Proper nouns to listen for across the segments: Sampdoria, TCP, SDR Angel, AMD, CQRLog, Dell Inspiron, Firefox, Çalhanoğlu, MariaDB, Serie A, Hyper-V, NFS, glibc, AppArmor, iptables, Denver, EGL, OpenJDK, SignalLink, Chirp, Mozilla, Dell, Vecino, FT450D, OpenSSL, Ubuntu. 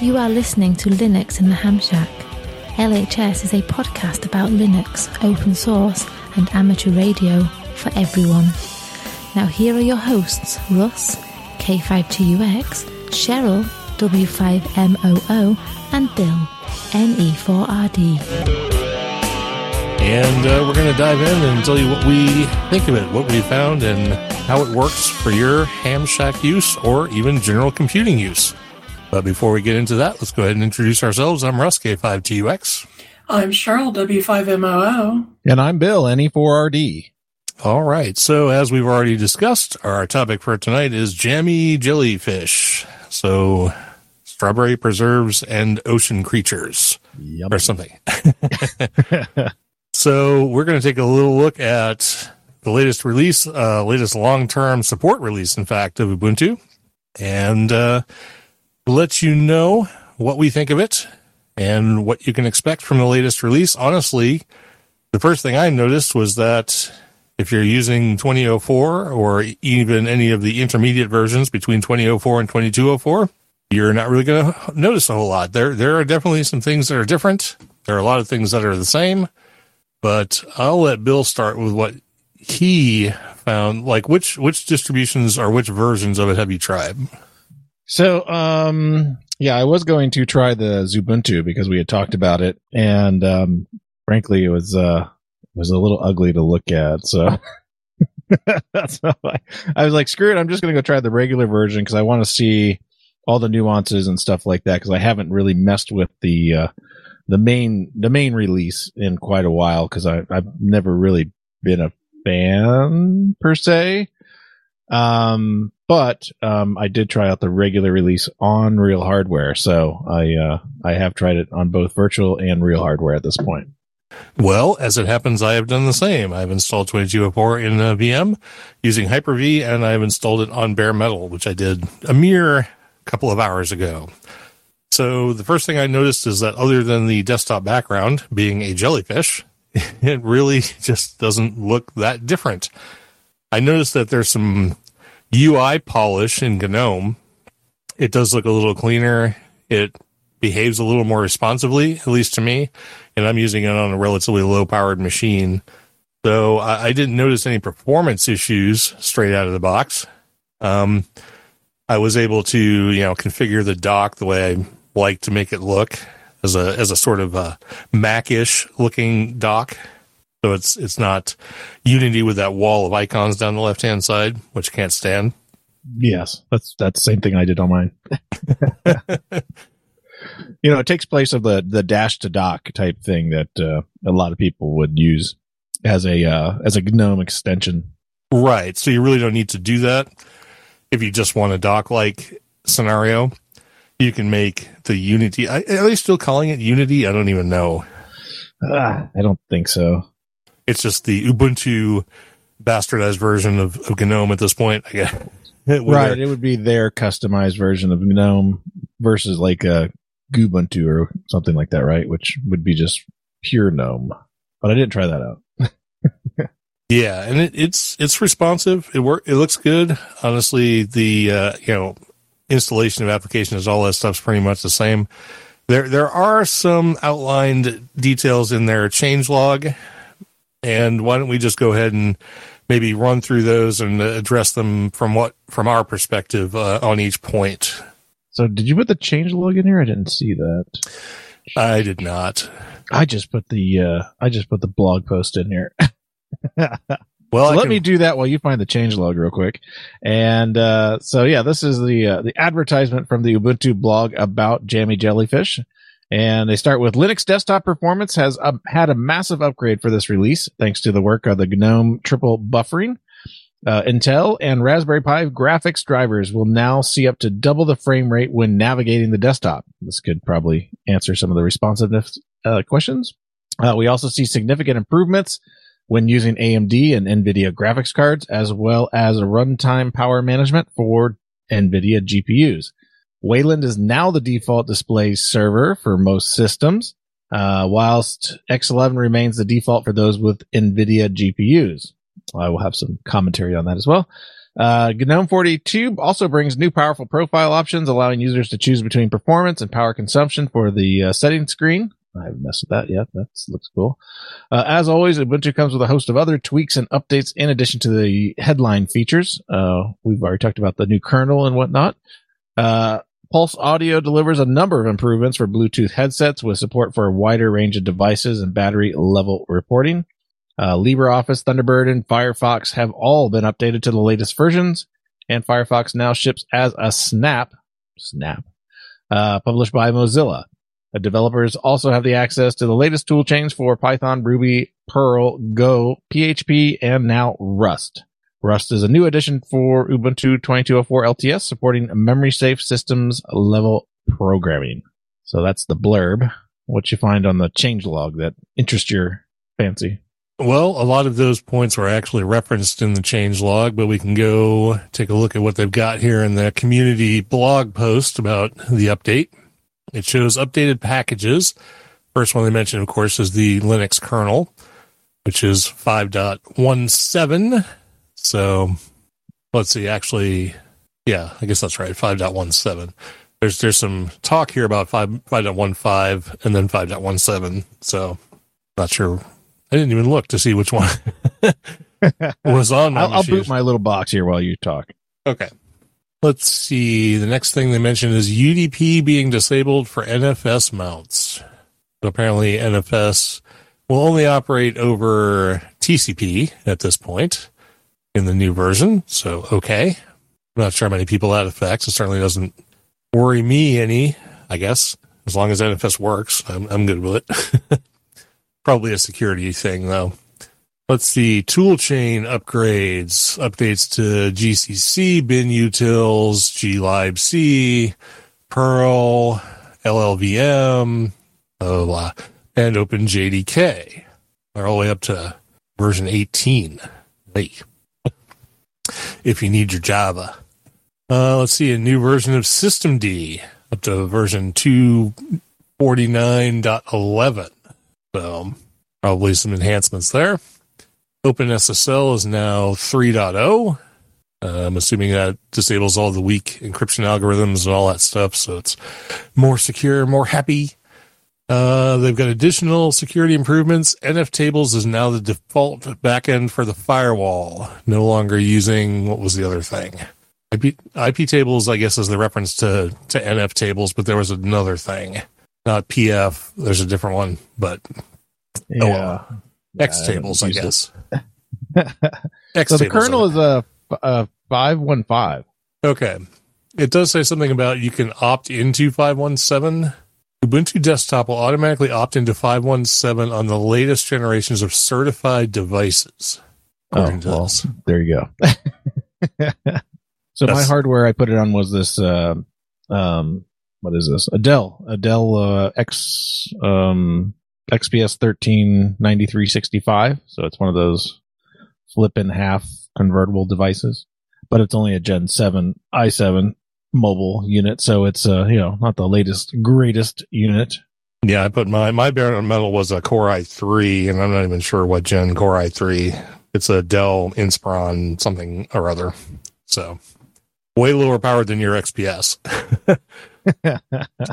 You are listening to Linux in the Ham Shack. LHS is a podcast about Linux, open source, and amateur radio for everyone. Now here are your hosts, Russ, K52UX, Cheryl, W5MOO, and Bill, NE4RD. And we're going to dive in and tell you what we think of it, what we found, and how it works for your Ham Shack use or even general computing use. But before we get into that, let's go ahead and introduce ourselves. I'm Russ, K5TUX. I'm Cheryl, W5MOO. And I'm Bill, NE4RD. All right. So as we've already discussed, our topic for tonight is jammy jellyfish. So strawberry preserves and ocean creatures. Yum. Or something. So we're going to take a little look at the latest release, latest long-term support release, in fact, of Ubuntu. And let you know what we think of it and what you can expect from the latest release. Honestly, the first thing I noticed was that if you're using 2004 or even any of the intermediate versions between 2004 and 2204, you're not really going to notice a whole lot. There are definitely some things that are different. There are a lot of things that are the same, but I'll let Bill start with what he found. Like which distributions or which versions of it have you tried? So, I was going to try the Xubuntu because we had talked about it, and frankly, it was a little ugly to look at. So that's not why I was like, screw it, I'm just going to go try the regular version because I want to see all the nuances and stuff like that. Because I haven't really messed with the main release in quite a while because I've never really been a fan per se. But I did try out the regular release on real hardware, so I have tried it on both virtual and real hardware at this point. Well, as it happens, I have done the same. I've installed 2204 in a VM using Hyper-V, and I've installed it on bare metal, which I did a mere couple of hours ago. So the first thing I noticed is that other than the desktop background being a jellyfish, it really just doesn't look that different. I noticed that there's some UI polish in GNOME. It does look a little cleaner. It behaves a little more responsively, at least to me, and I'm using it on a relatively low-powered machine. So I didn't notice any performance issues straight out of the box. I was able to, configure the dock the way I like to make it look as a sort of a Mac-ish looking dock. So it's not Unity with that wall of icons down the left-hand side, which can't stand. Yes, that's the same thing I did on mine. It takes place of the dash to dock type thing that a lot of people would use as a GNOME extension. Right, so you really don't need to do that. If you just want a dock-like scenario, you can make the Unity. Are they still calling it Unity? I don't even know. I don't think so. It's just the Ubuntu bastardized version of GNOME at this point, I guess. Right. It would be their customized version of GNOME versus like a Gubuntu or something like that, right? Which would be just pure GNOME. But I didn't try that out. Yeah, and it's responsive. It looks good. Honestly, the installation of applications, all that stuff's pretty much the same. There are some outlined details in their changelog. And why don't we just go ahead and maybe run through those and address them from our perspective on each point. So did you put the changelog in here? I didn't see that. I did not. I just put the blog post in here. Well, so let me do that while you find the changelog real quick. And this is the advertisement from the Ubuntu blog about jammy jellyfish. And they start with Linux desktop performance has had a massive upgrade for this release, thanks to the work of the GNOME triple buffering. Intel and Raspberry Pi graphics drivers will now see up to double the frame rate when navigating the desktop. This could probably answer some of the responsiveness questions. We also see significant improvements when using AMD and NVIDIA graphics cards, as well as runtime power management for NVIDIA GPUs. Wayland is now the default display server for most systems, whilst X11 remains the default for those with NVIDIA GPUs. I will have some commentary on that as well. GNOME 42 also brings new powerful profile options, allowing users to choose between performance and power consumption for the settings screen. I haven't messed with that yet. That looks cool. As always, Ubuntu comes with a host of other tweaks and updates in addition to the headline features. We've already talked about the new kernel and whatnot. Pulse Audio delivers a number of improvements for Bluetooth headsets with support for a wider range of devices and battery level reporting. LibreOffice, Thunderbird, and Firefox have all been updated to the latest versions, and Firefox now ships as a Snap, published by Mozilla. Developers also have the access to the latest tool chains for Python, Ruby, Perl, Go, PHP, and now Rust. Rust is a new addition for Ubuntu 2204 LTS, supporting memory-safe systems-level programming. So that's the blurb. What you find on the changelog that interests your fancy? Well, a lot of those points were actually referenced in the changelog, but we can go take a look at what they've got here in the community blog post about the update. It shows updated packages. First one they mentioned, of course, is the Linux kernel, which is 5.17. So let's see, actually, yeah, I guess that's right, 5.17. There's some talk here about 5.15 and then 5.17. So not sure. I didn't even look to see which one was on. I'll boot my little box here while you talk. Okay. Let's see. The next thing they mentioned is UDP being disabled for NFS mounts. So apparently NFS will only operate over TCP at this point in the new version. So, okay. I'm not sure how many people that affects. It certainly doesn't worry me any, I guess. As long as NFS works, I'm good with it. Probably a security thing, though. Let's see, toolchain upgrades, updates to GCC, bin utils, glibc, Perl, LLVM, and OpenJDK. They're all the way up to version 18. Hey. If you need your Java. Let's see, a new version of systemd, up to version 249.11. So probably some enhancements there. OpenSSL is now 3.0. I'm assuming that disables all the weak encryption algorithms and all that stuff, so it's more secure, more happy. They've got additional security improvements. Nftables is now the default backend for the firewall, no longer using, what was the other thing? IP tables, I guess, is the reference to nftables, but there was another thing. Not PF, there's a different one, but... Yeah. X tables, I guess. X so the kernel is a 5.15. Okay. It does say something about you can opt into 5.17. Ubuntu Desktop will automatically opt into 5.17 on the latest generations of certified devices. Oh, well, there you go. So my hardware I put it on was this, what is this? A Dell XPS 139365, so it's one of those flip in half convertible devices, but it's only a Gen 7 i7 mobile unit, so it's not the latest greatest unit. Yeah, I put my bare metal was a Core i3, and I'm not even sure what Gen Core i3. It's a Dell Inspiron something or other, so way lower powered than your XPS,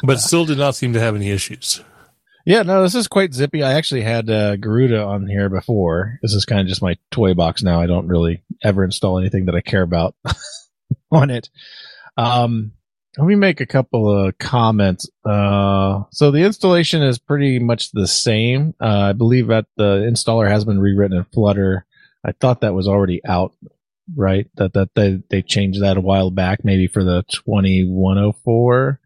but still did not seem to have any issues. Yeah, no, this is quite zippy. I actually had Garuda on here before. This is kind of just my toy box now. I don't really ever install anything that I care about on it. Let me make a couple of comments. So the installation is pretty much the same. I believe that the installer has been rewritten in Flutter. I thought that was already out, right? That they changed that a while back, maybe for the 2104.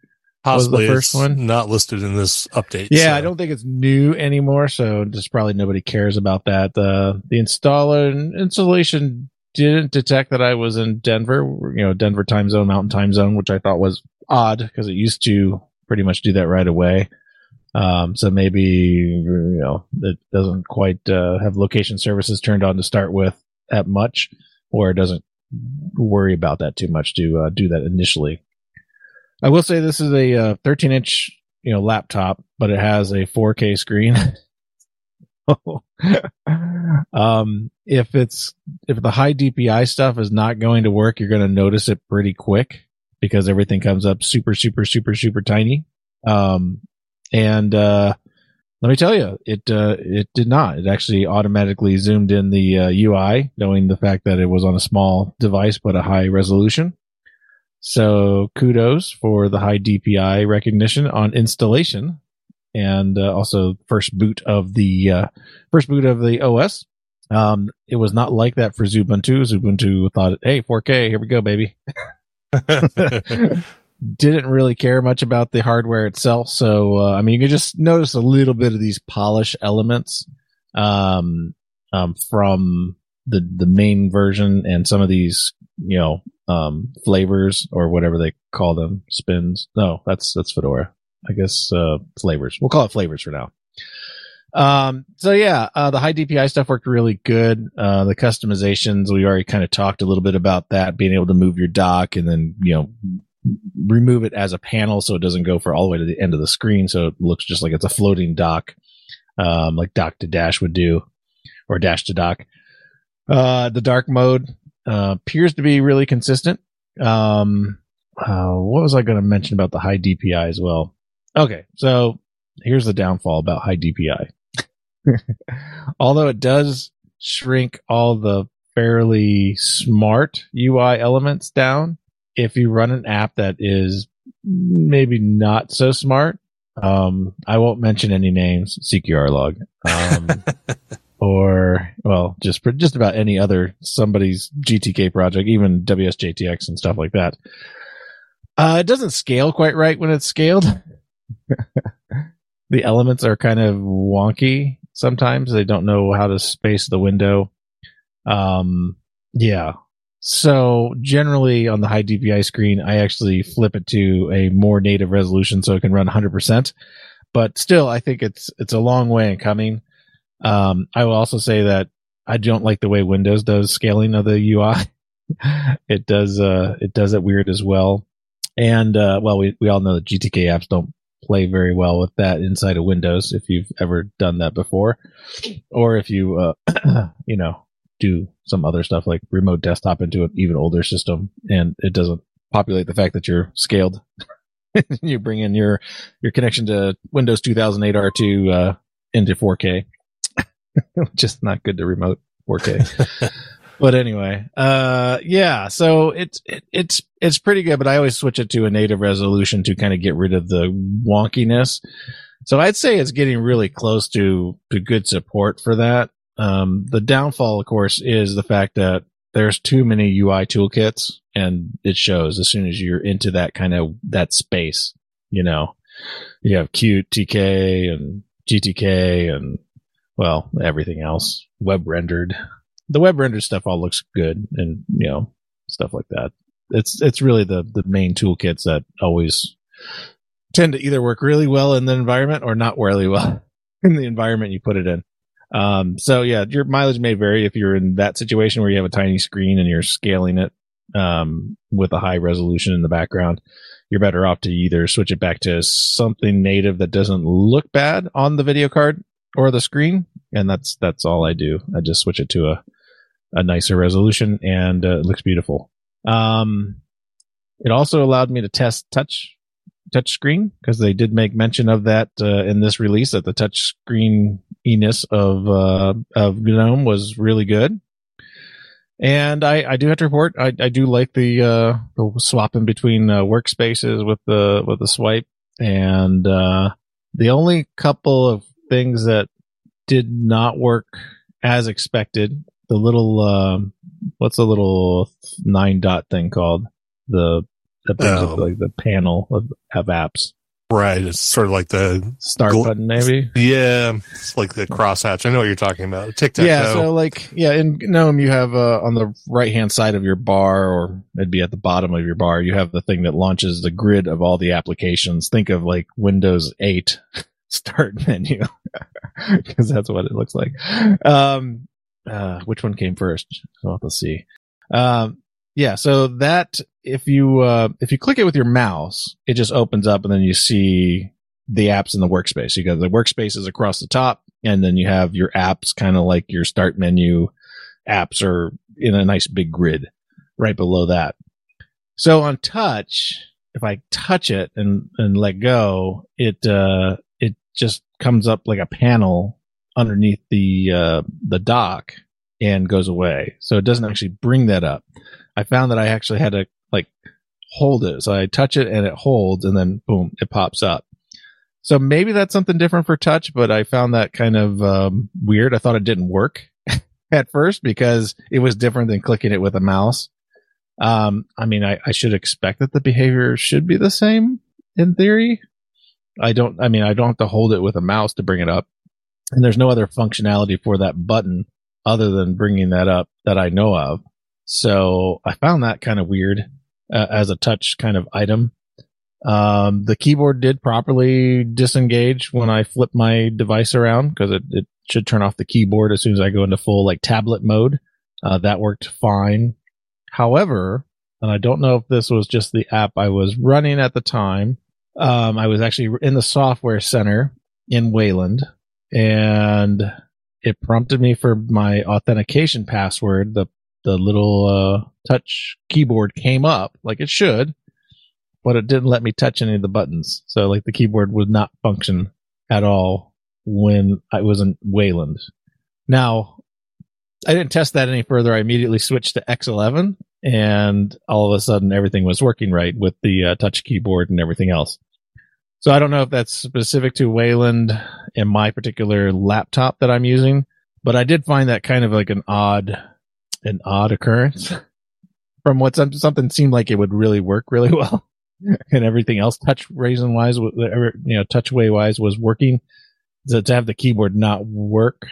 Possibly was the first one not listed in this update. Yeah, so. I don't think it's new anymore, so just probably nobody cares about that. The installation didn't detect that I was in Denver, you know, Denver time zone, mountain time zone, which I thought was odd because it used to pretty much do that right away. So maybe, you know, it doesn't quite have location services turned on to start with at much, or it doesn't worry about that too much to do that initially. I will say this is a 13-inch, you know, laptop, but it has a 4K screen. If the high DPI stuff is not going to work, you're going to notice it pretty quick because everything comes up super tiny. Let me tell you, it did not. It actually automatically zoomed in the UI, knowing the fact that it was on a small device but a high resolution. So kudos for the high DPI recognition on installation, and also first boot of the OS. It was not like that for Xubuntu. Xubuntu thought, hey, 4K, here we go, baby. Didn't really care much about the hardware itself. So, I mean, you can just notice a little bit of these polish elements from the main version and some of these, you know, flavors or whatever they call them, spins. No, that's Fedora. I guess flavors. We'll call it flavors for now. The high DPI stuff worked really good. The customizations, we already kind of talked a little bit about that, being able to move your dock and then, you know, remove it as a panel so it doesn't go for all the way to the end of the screen. So it looks just like it's a floating dock, like dock to dash would do, or dash to dock. The dark mode appears to be really consistent. What was I going to mention about the high DPI as well? Okay, so here's the downfall about high DPI. Although it does shrink all the fairly smart UI elements down, if you run an app that is maybe not so smart, I won't mention any names, CQRLog, or, well, just about any other somebody's GTK project, even WSJTX and stuff like that. It doesn't scale quite right when it's scaled. The elements are kind of wonky sometimes. They don't know how to space the window. Yeah. So generally on the high DPI screen, I actually flip it to a more native resolution so it can run 100%. But still, I think it's a long way in coming. I will also say that I don't like the way Windows does scaling of the UI. It does it weird as well. And, we all know that GTK apps don't play very well with that inside of Windows if you've ever done that before, or if you, you know, do some other stuff like remote desktop into an even older system and it doesn't populate the fact that you're scaled. You bring in your connection to Windows 2008 R2 into 4K, which is not good to remote 4K. But anyway, so it's pretty good, but I always switch it to a native resolution to kind of get rid of the wonkiness. So I'd say it's getting really close to good support for that. The downfall, of course, is the fact that there's too many UI toolkits, and it shows as soon as you're into that space. You know, you have Qtk and GTK and, well, everything else, web rendered. The web render stuff all looks good, and, you know, stuff like that. It's really the main toolkits that always tend to either work really well in the environment or not really well in the environment you put it in. Your mileage may vary if you're in that situation where you have a tiny screen and you're scaling it with a high resolution in the background. You're better off to either switch it back to something native that doesn't look bad on the video card or the screen, and that's all I do. I just switch it to a nicer resolution, and it looks beautiful. It also allowed me to test touch screen, because they did make mention of that in this release, that the touch screeniness of GNOME was really good. And I do have to report, I do like the swapping between workspaces with the swipe, and the only couple of things that did not work as expected. The little, what's the little 9 dot thing called? The panel of apps. Right. It's sort of like the start button, maybe. Yeah. It's like the crosshatch. I know what you're talking about. Tic-tac-toe. Yeah. So like, yeah, in GNOME, you have on the right-hand side of your bar, or it'd be at the bottom of your bar, you have the thing that launches the grid of all the applications. Think of like Windows 8 start menu, because that's what it looks like. Which one came first? Well, let's see. Yeah, so that if you click it with your mouse, it just opens up, and then you see the apps in the workspace. You got the workspaces across the top, and then you have your apps, kind of like your start menu apps are in a nice big grid right below that. So on touch, if I touch it and let go, it just comes up like a panel underneath the dock and goes away. So it doesn't actually bring that up. I found that I actually had to like hold it. So I touch it and it holds, and then boom, it pops up. So maybe that's something different for touch, but I found that kind of weird. I thought it didn't work at first because it was different than clicking it with a mouse. I mean, I should expect that the behavior should be the same in theory. I don't have to hold it with a mouse to bring it up. And there's no other functionality for that button other than bringing that up that I know of. So I found that kind of weird as a touch kind of item. The keyboard did properly disengage when I flip my device around, because it should turn off the keyboard as soon as I go into full like tablet mode. That worked fine. However, and I don't know if this was just the app I was running at the time, I was actually in the software center in Wayland, and it prompted me for my authentication password. The little touch keyboard came up like it should, but it didn't let me touch any of the buttons. So like the keyboard would not function at all when I was in Wayland. Now, I didn't test that any further. I immediately switched to X11, and all of a sudden everything was working right with the touch keyboard and everything else. So I don't know if that's specific to Wayland and my particular laptop that I'm using, but I did find that kind of like an odd occurrence from what something seemed like it would really work really well, and everything else touchway wise was working. So to have the keyboard not work,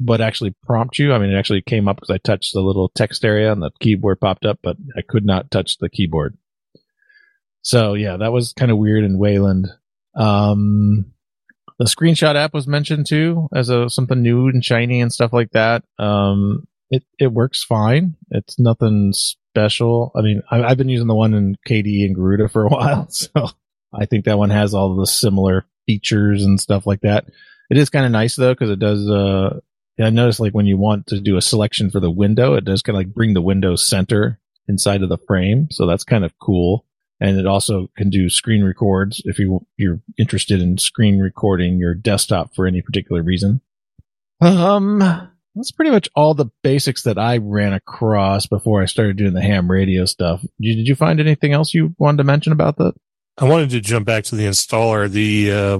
but actually prompt you. I mean, it actually came up because I touched the little text area and the keyboard popped up, but I could not touch the keyboard. So yeah, that was kind of weird in Wayland. The screenshot app was mentioned too as something new and shiny and stuff like that. It works fine. It's nothing special. I mean, I've been using the one in KDE and Garuda for a while, so I think that one has all the similar features and stuff like that. It is kind of nice though, because it does. I noticed like when you want to do a selection for the window, it does kind of like bring the window center inside of the frame, so that's kind of cool. And it also can do screen records if you're interested in screen recording your desktop for any particular reason. That's pretty much all the basics that I ran across before I started doing the ham radio stuff. Did you find anything else you wanted to mention about that? I wanted to jump back to the installer.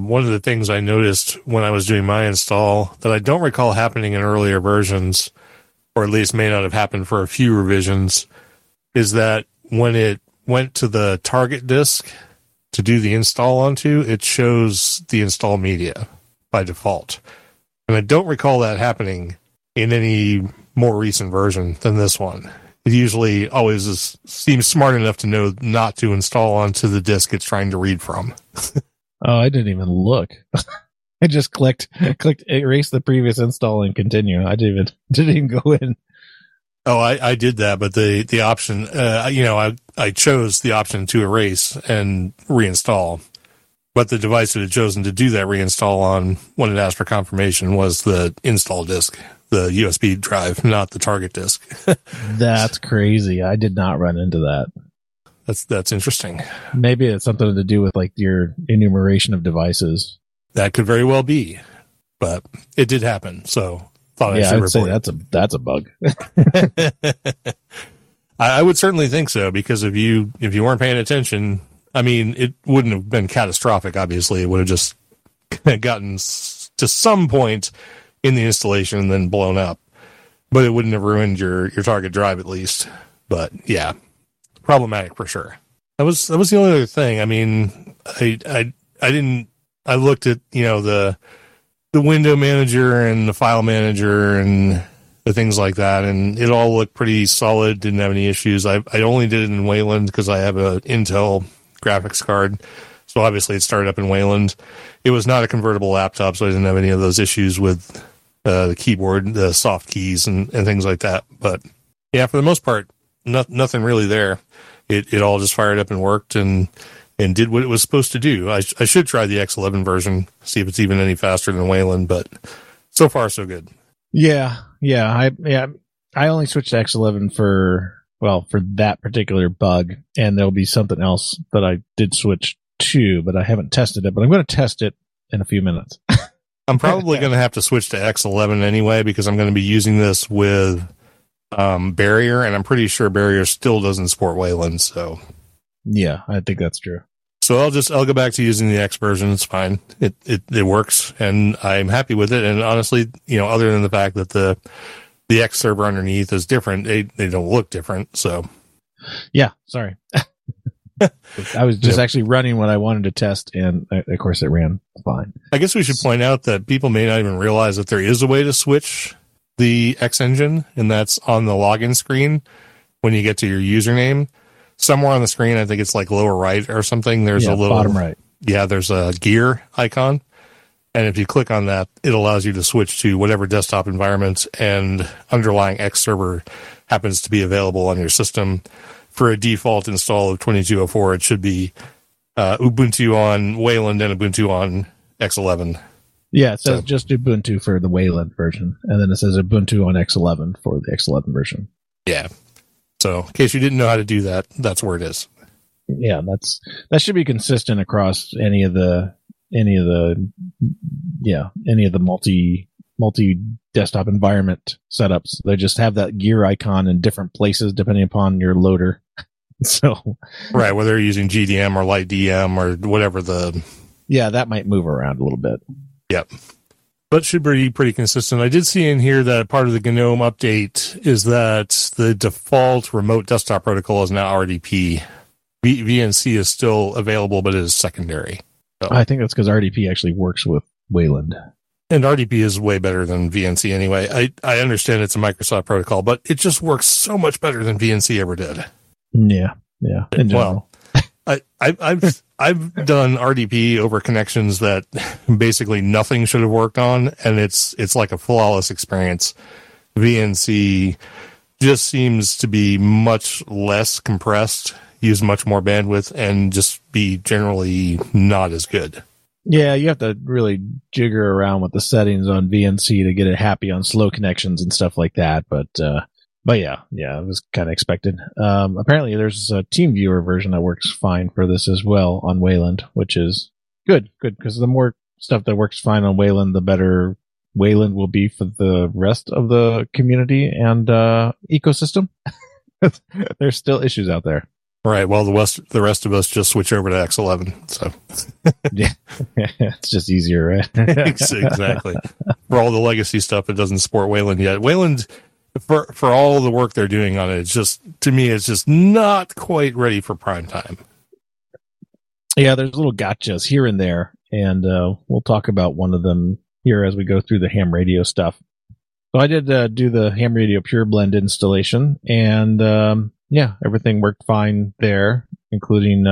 One of the things I noticed when I was doing my install that I don't recall happening in earlier versions, or at least may not have happened for a few revisions, is that when it went to the target disk to do the install onto, it shows the install media by default. And I don't recall that happening in any more recent version than this one. It usually always seems smart enough to know not to install onto the disk it's trying to read from. Oh, I didn't even look. I just clicked erase the previous install and continue. I didn't even go in. Oh, I did that, but the option, I chose the option to erase and reinstall, but the device that had chosen to do that reinstall on when it asked for confirmation was the install disk, the USB drive, not the target disk. That's crazy. I did not run into that. That's interesting. Maybe it's something to do with like your enumeration of devices. That could very well be, but it did happen. So thought I should report. I'd say that's a bug. I would certainly think so, because if you weren't paying attention, I mean, it wouldn't have been catastrophic. Obviously, it would have just gotten to some point in the installation and then blown up, but it wouldn't have ruined your target drive at least. But yeah, problematic for sure. That was the only other thing. I mean, I I looked at, you know, the window manager and the file manager and the things like that, and it all looked pretty solid. Didn't have any issues. I only did it in Wayland because I have an Intel graphics card, so obviously it started up in Wayland. It was not a convertible laptop, so I didn't have any of those issues with the keyboard, the soft keys, and things like that. But yeah, for the most part, nothing really there. It all just fired up and worked and did what it was supposed to do. I should try the X11 version, see if it's even any faster than Wayland, but so far so good. Yeah. I only switched to X11 for that particular bug, and there'll be something else that I did switch to, but I haven't tested it, but I'm going to test it in a few minutes. I'm probably going to have to switch to X11 anyway, because I'm going to be using this with Barrier, and I'm pretty sure Barrier still doesn't support Wayland, so... Yeah, I think that's true. So I'll go back to using the X version. It's fine. It works, and I'm happy with it. And honestly, you know, other than the fact that the X server underneath is different, they don't look different. So yeah, sorry. I was just actually running what I wanted to test, and of course it ran fine. I guess we should point out that people may not even realize that there is a way to switch the X engine, and that's on the login screen when you get to your username. Somewhere on the screen, I think it's like lower right or something. There's a little bottom right. Yeah, there's a gear icon, and if you click on that, it allows you to switch to whatever desktop environment and underlying X server happens to be available on your system. For a default install of 22.04, it should be Ubuntu on Wayland and Ubuntu on X11. Yeah, it says just Ubuntu for the Wayland version, and then it says Ubuntu on X11 for the X11 version. Yeah. So, in case you didn't know how to do that, that's where it is. Yeah, that should be consistent across any of the multi desktop environment setups. They just have that gear icon in different places depending upon your loader. So, right, whether you're using GDM or Light DM or whatever that might move around a little bit. Yep. But should be pretty consistent. I did see in here that part of the GNOME update is that the default remote desktop protocol is now RDP. VNC is still available, but it is secondary. So. I think that's because RDP actually works with Wayland. And RDP is way better than VNC anyway. I understand it's a Microsoft protocol, but it just works so much better than VNC ever did. Yeah. Well, I've done RDP over connections that basically nothing should have worked on, and it's like a flawless experience. VNC just seems to be much less compressed, use much more bandwidth, and just be generally not as good. Yeah, you have to really jigger around with the settings on VNC to get it happy on slow connections and stuff like that, But yeah, it was kind of expected. Apparently, there's a TeamViewer version that works fine for this as well on Wayland, which is good, because the more stuff that works fine on Wayland, the better Wayland will be for the rest of the community and ecosystem. There's still issues out there. Right. Well, the rest of us just switch over to X11. So yeah, it's just easier, right? Exactly. For all the legacy stuff, it doesn't support Wayland yet. Wayland. For all the work they're doing on it, it's just, to me, it's just not quite ready for prime time. Yeah, there's little gotchas here and there, and we'll talk about one of them here as we go through the ham radio stuff. So I did do the Ham Radio Pure Blend installation, and everything worked fine there, including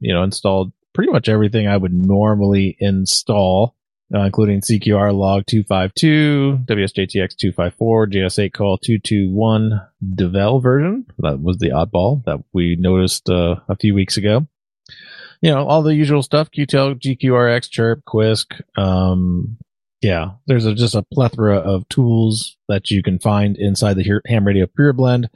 installed pretty much everything I would normally install. Including CQRLog 252, WSJTX 254, JS8 call 221 Devel version. That was the oddball that we noticed a few weeks ago. You know, all the usual stuff, Qtel, GQRX, Chirp, Quisk. There's just a plethora of tools that you can find inside the Ham Radio Pure Blend.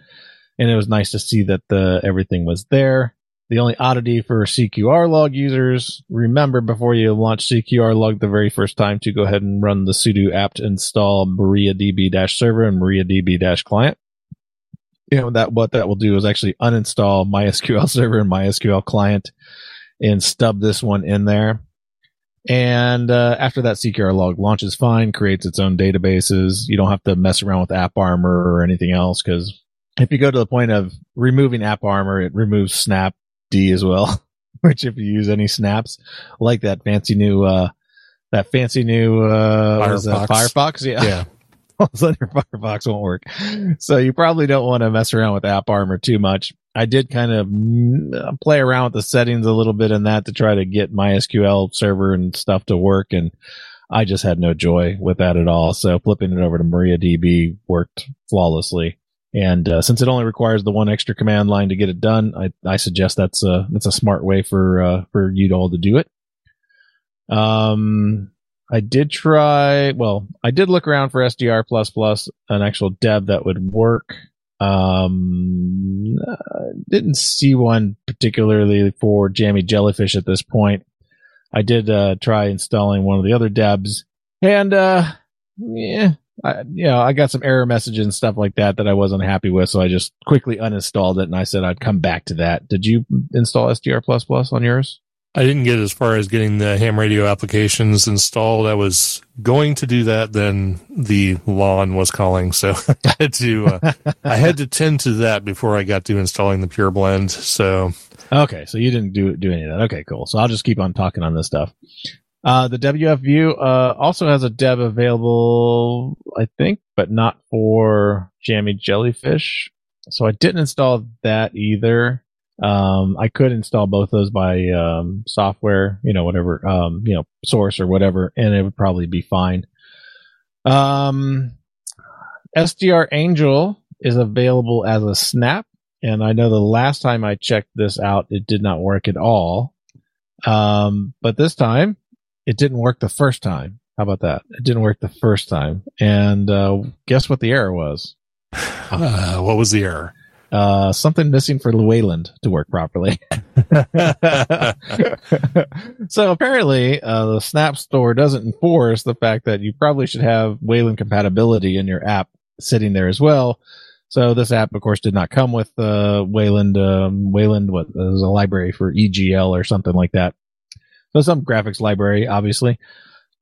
And it was nice to see that everything was there. The only oddity for CQRLog users, remember before you launch CQRLog the very first time to go ahead and run the sudo apt install MariaDB-server and MariaDB-client. You know, what that will do is actually uninstall MySQL server and MySQL client and stub this one in there. And after that, CQRLog launches fine, creates its own databases. You don't have to mess around with AppArmor or anything else, because if you go to the point of removing AppArmor, it removes Snap as well. which if you use any snaps, like that fancy new Firefox. Yeah. All of a sudden your Firefox won't work. So you probably don't want to mess around with AppArmor too much. I did kind of play around with the settings a little bit in that to try to get MySQL server and stuff to work, and I just had no joy with that at all. So flipping it over to MariaDB worked flawlessly. And since it only requires the one extra command line to get it done, I suggest that's a smart way for you all to do it. I did look around for SDR++, an actual dev that would work. Didn't see one particularly for Jammy Jellyfish at this point. I did try installing one of the other debs, and I got some error messages and stuff like that I wasn't happy with, so I just quickly uninstalled it, and I said I'd come back to that. Did you install SDR++ on yours? I didn't get as far as getting the ham radio applications installed. I was going to do that, then the lawn was calling, so I had to tend to that before I got to installing the Pure Blend. So okay, so you didn't do any of that. Okay, cool. So I'll just keep on talking on this stuff. The WFView also has a dev available, I think, but not for Jammy Jellyfish. So I didn't install that either. I could install both those by software, whatever, source or whatever, and it would probably be fine. SDR Angel is available as a snap, and I know the last time I checked this out, it did not work at all. But this time, it didn't work the first time. How about that? It didn't work the first time, and guess what the error was? What was the error? Something missing for Wayland to work properly. So apparently, the Snap Store doesn't enforce the fact that you probably should have Wayland compatibility in your app sitting there as well. So this app, of course, did not come with Wayland. Wayland was a library for EGL or something like that. So some graphics library, obviously.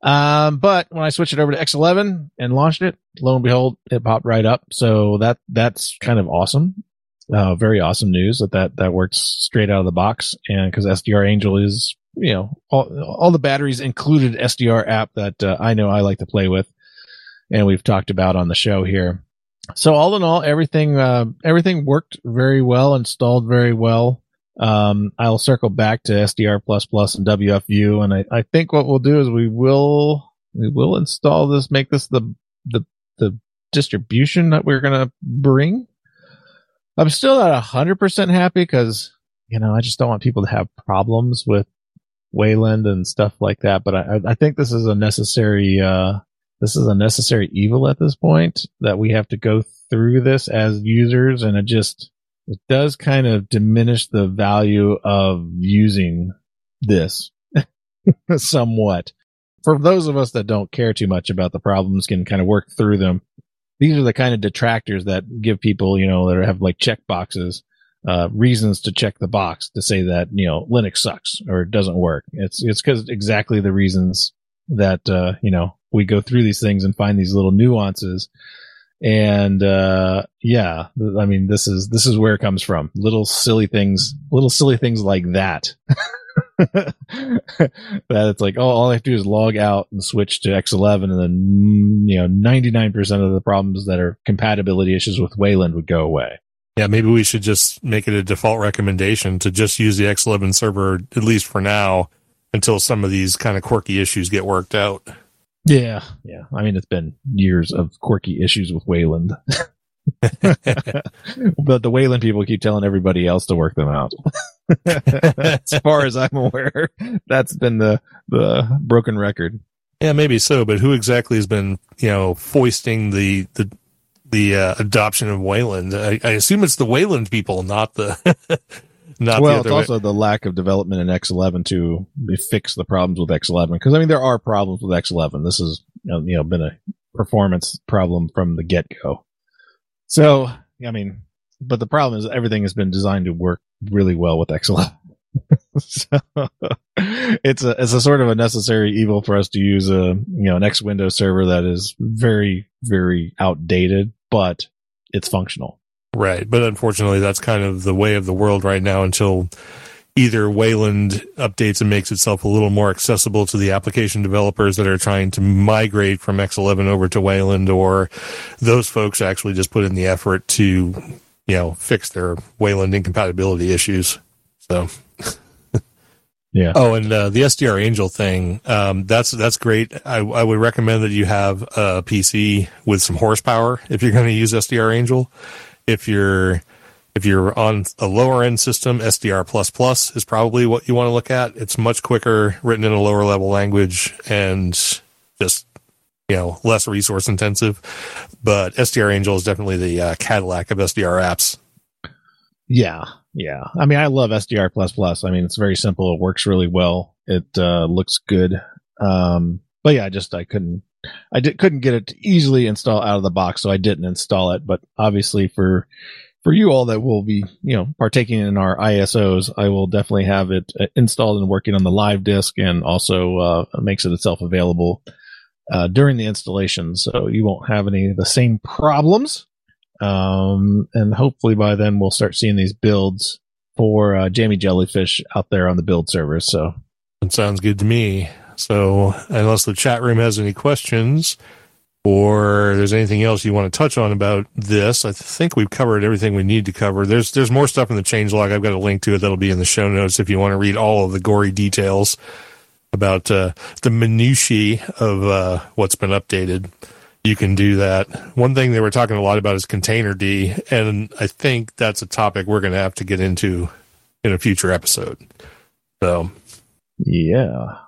But when I switched it over to X11 and launched it, lo and behold, it popped right up. So that's kind of awesome. Very awesome news that works straight out of the box, and because SDR Angel is, all the batteries included SDR app that I know I like to play with, and we've talked about on the show here. So all in all, everything worked very well, installed very well. I'll circle back to SDR++ and WFView, and I think what we'll do is we will install this, make this the distribution that we're gonna bring. I'm still not 100% happy because, I just don't want people to have problems with Wayland and stuff like that. But I think this is a necessary, evil at this point, that we have to go through this as users. And it does kind of diminish the value of using this somewhat. For those of us that don't care too much about the problems, can kind of work through them. These are the kind of detractors that give people, that have like check boxes, reasons to check the box to say that, Linux sucks or it doesn't work. It's because exactly the reasons that, we go through these things and find these little nuances. And, this is where it comes from. Little silly things like that. That it's like, oh, all I have to do is log out and switch to X11, and then 99% of the problems that are compatibility issues with Wayland would go away. Yeah, maybe we should just make it a default recommendation to just use the X11 server, at least for now, until some of these kind of quirky issues get worked out. Yeah. I mean, it's been years of quirky issues with Wayland. But the Wayland people keep telling everybody else to work them out. As far as I'm aware, that's been the broken record. Yeah, maybe so. But who exactly has been, foisting the adoption of Wayland? I assume it's the Wayland people, not the. Also the lack of development in X11 to fix the problems with X11. Because there are problems with X11. This has been a performance problem from the get go. So, but the problem is everything has been designed to work really well with X11. So it's a sort of a necessary evil for us to use an X Windows server that is very, very outdated, but it's functional. Right. But unfortunately, that's kind of the way of the world right now until either Wayland updates and makes itself a little more accessible to the application developers that are trying to migrate from X11 over to Wayland, or those folks actually just put in the effort to, you know, fix their Wayland incompatibility issues. So, yeah. Oh, and the SDR Angel thing, that's great. I would recommend that you have a PC with some horsepower if you're going to use SDR Angel. If you're on a lower end system, SDR++ is probably what you want to look at. It's much quicker, written in a lower level language, and just, you know, less resource intensive. But SDR Angel is definitely the Cadillac of SDR apps. Yeah, yeah. I mean, I love SDR++. I mean, it's very simple. It works really well. It looks good. But yeah, I couldn't get it to easily install out of the box, so I didn't install it. But obviously for you all that will be, you know, partaking in our ISOs, I will definitely have it installed and working on the live disk, and also makes it itself available during the installation. So you won't have any of the same problems. And hopefully by then we'll start seeing these builds for Jammy Jellyfish out there on the build servers. So that sounds good to me. So unless the chat room has any questions, or there's anything else you want to touch on about this, I think we've covered everything we need to cover. There's more stuff in the changelog. I've got a link to it that'll be in the show notes if you want to read all of the gory details about the minutiae of what's been updated. You can do that. One thing they were talking a lot about is Containerd, and I think that's a topic we're going to have to get into in a future episode. So, yeah,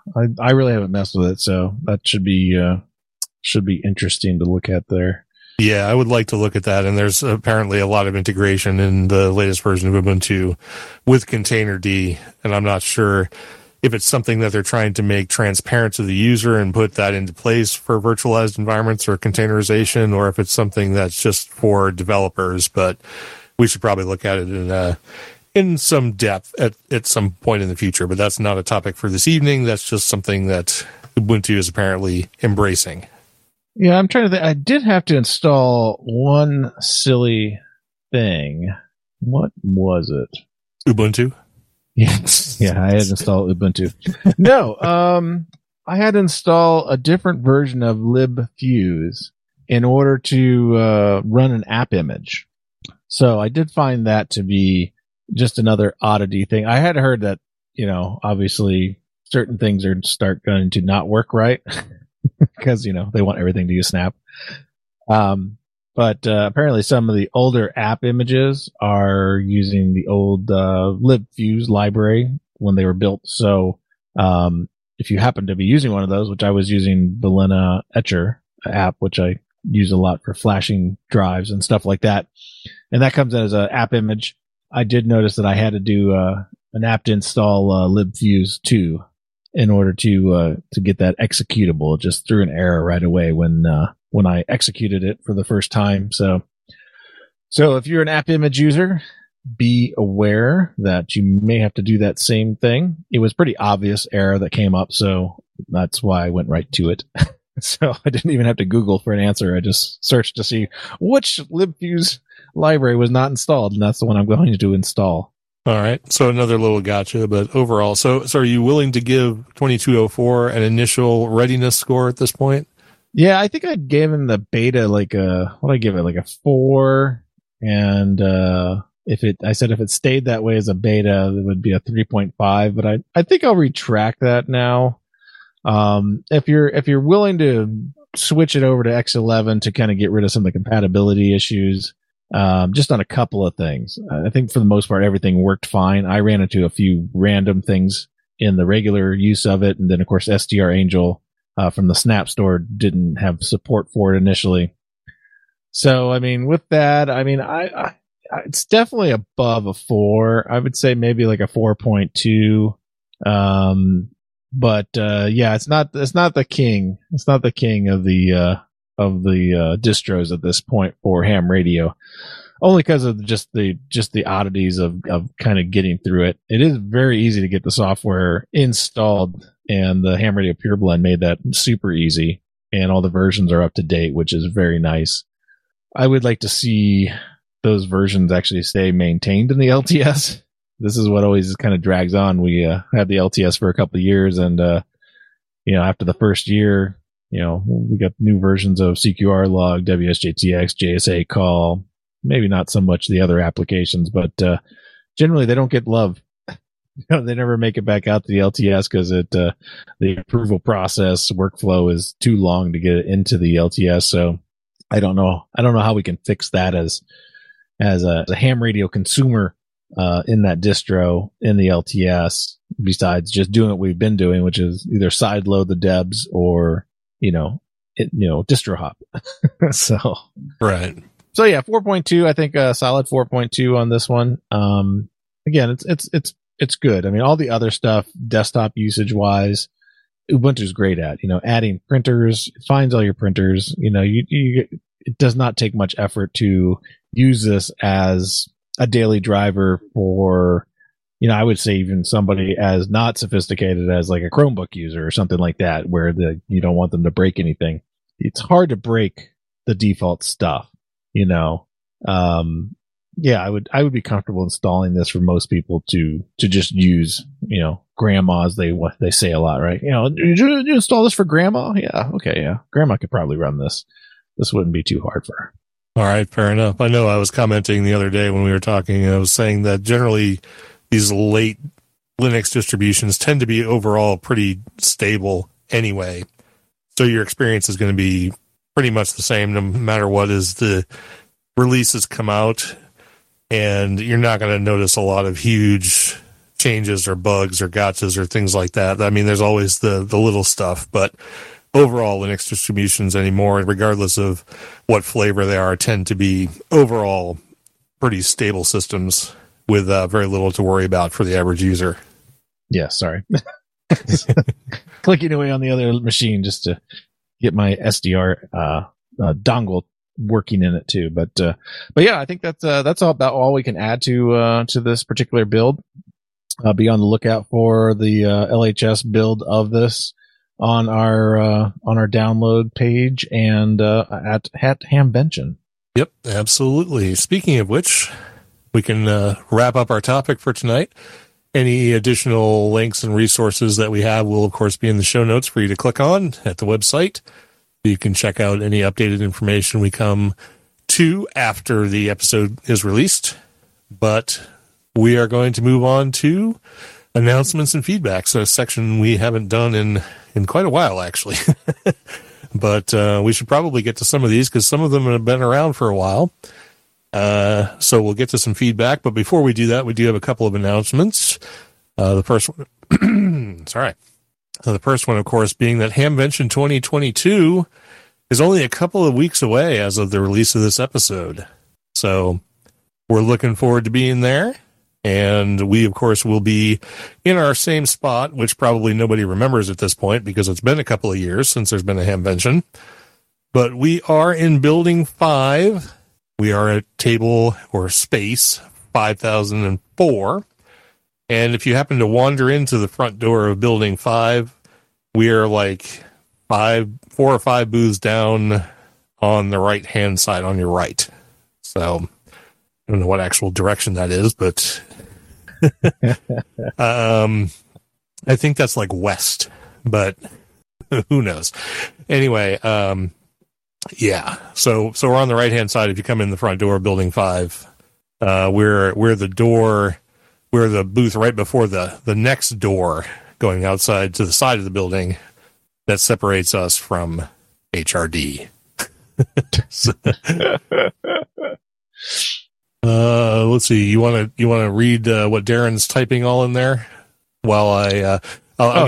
I really haven't messed with it, so that should be interesting to look at there. Yeah, I would like to look at that. And there's apparently a lot of integration in the latest version of Ubuntu with Containerd, and I'm not sure if it's something that they're trying to make transparent to the user and put that into place for virtualized environments or containerization, or if it's something that's just for developers. But we should probably look at it in some depth at some point in the future. But that's not a topic for this evening. That's just something that Ubuntu is apparently embracing. Yeah, I'm trying to think. I did have to install one silly thing. What was it? Ubuntu? Yes. Yeah, I had to install Ubuntu. No, I had to install a different version of libfuse in order to run an app image. So I did find that to be just another oddity thing. I had heard that, you know, obviously certain things are start going to not work right because, you know, they want everything to use Snap. But apparently some of the older app images are using the old libfuse library when they were built. So if you happen to be using one of those, which I was using Balena Etcher app, which I use a lot for flashing drives and stuff like that, and that comes in as an app image, I did notice that I had to do an apt install libfuse 2 in order to get that executable. It just threw an error right away when I executed it for the first time. So if you're an app image user, be aware that you may have to do that same thing. It was pretty obvious error that came up, so that's why I went right to it. So I didn't even have to Google for an answer. I just searched to see which libfuse library was not installed, and that's the one I'm going to install. All right. So another little gotcha, but overall, so are you willing to give 2204 an initial readiness score at this point? Yeah, I think I gave him the beta like a 4, and if it stayed that way as a beta, it would be a 3.5. But I think I'll retract that now. If you're willing to switch it over to X11 to kind of get rid of some of the compatibility issues, just on a couple of things, I think for the most part everything worked fine. I ran into a few random things in the regular use of it, and then of course SDR Angel from the Snap store didn't have support for it initially. So, I mean, with that, I it's definitely above a 4. I would say maybe like a 4.2. But it's not the king of the distros at this point for ham radio, only because of just the oddities of kind of getting through it. It is very easy to get the software installed, and the Ham Radio Pure Blend made that super easy, and all the versions are up to date, which is very nice. I would like to see those versions actually stay maintained in the LTS this is what always kind of drags on. We had the LTS for a couple of years, and you know, after the first year, you know, we got new versions of CQRLog, WSJTX, JSA call. Maybe not so much the other applications, but generally they don't get love. You know, they never make it back out to the LTS because it the approval process workflow is too long to get it into the LTS. So I don't know. I don't know how we can fix that as a ham radio consumer in that distro in the LTS, besides just doing what we've been doing, which is either side load the debs or, you know, distro hop. So right. So yeah, 4.2. I think a solid 4.2 on this one. Again, it's good. I mean, all the other stuff, desktop usage wise, Ubuntu's great at, you know, adding printers. It finds all your printers. You know, it does not take much effort to use this as a daily driver for, you know, I would say even somebody as not sophisticated as like a Chromebook user or something like that, where you don't want them to break anything. It's hard to break the default stuff, you know. Yeah, I would be comfortable installing this for most people to just use, you know, grandmas. They say a lot, right? You know, did you install this for grandma? Yeah. Okay. Yeah. Grandma could probably run this. This wouldn't be too hard for her. All right. Fair enough. I know I was commenting the other day when we were talking, and I was saying that generally these late Linux distributions tend to be overall pretty stable anyway. So your experience is going to be pretty much the same no matter what is the releases come out. And you're not going to notice a lot of huge changes or bugs or gotchas or things like that. I mean, there's always the little stuff, but overall Linux distributions anymore, regardless of what flavor they are, tend to be overall pretty stable systems with very little to worry about for the average user. Yeah, sorry. Clicking away on the other machine just to get my SDR dongle working in it too, but yeah, I think that's all about all we can add to this particular build. Be on the lookout for the LHS build of this on our download page and at Hamvention. Yep, absolutely. Speaking of which, we can wrap up our topic for tonight. Any additional links and resources that we have will of course be in the show notes for you to click on at the website. You can check out any updated information we come to after the episode is released. But we are going to move on to announcements and feedback. So a section we haven't done in quite a while, actually. But we should probably get to some of these because some of them have been around for a while. So we'll get to some feedback. But before we do that, we do have a couple of announcements. The first one... Sorry. The first one, of course, being that Hamvention 2022 is only a couple of weeks away as of the release of this episode. So we're looking forward to being there. And we, of course, will be in our same spot, which probably nobody remembers at this point because it's been a couple of years since there's been a Hamvention. But we are in Building 5. We are at table or space 5004. And if you happen to wander into the front door of Building 5, we are like four or five booths down on the right-hand side, on your right. So I don't know what actual direction that is, but I think that's like west, but who knows? Anyway, yeah. So we're on the right-hand side. If you come in the front door of Building 5, we're the door... We're the booth right before the next door going outside to the side of the building that separates us from HRD. Let's see. You want to read what Darren's typing all in there? While I'll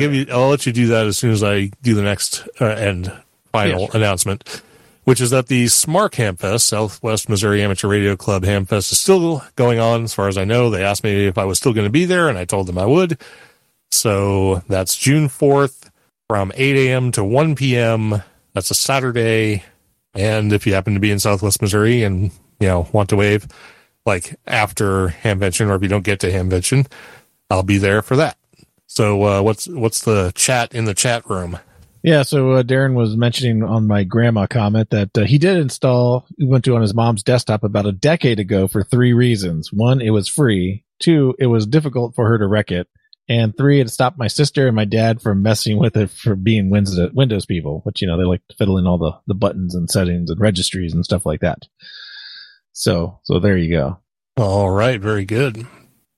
let you do that as soon as I do the next and final announcement, which is that the SMARC Hamfest, Southwest Missouri Amateur Radio Club Hamfest, is still going on as far as I know. They asked me if I was still going to be there, and I told them I would. So that's June 4th from 8 a.m. to 1 p.m. That's a Saturday. And if you happen to be in Southwest Missouri and, you know, want to wave, like after Hamvention, or if you don't get to Hamvention, I'll be there for that. So what's the chat in the chat room? Yeah, so Darren was mentioning on my grandma comment that he did install Ubuntu on his mom's desktop about a decade ago for three reasons. One, it was free. Two, it was difficult for her to wreck it. And three, it stopped my sister and my dad from messing with it for being Windows people, which, you know, they like to fiddle in all the buttons and settings and registries and stuff like that. So there you go. All right. Very good.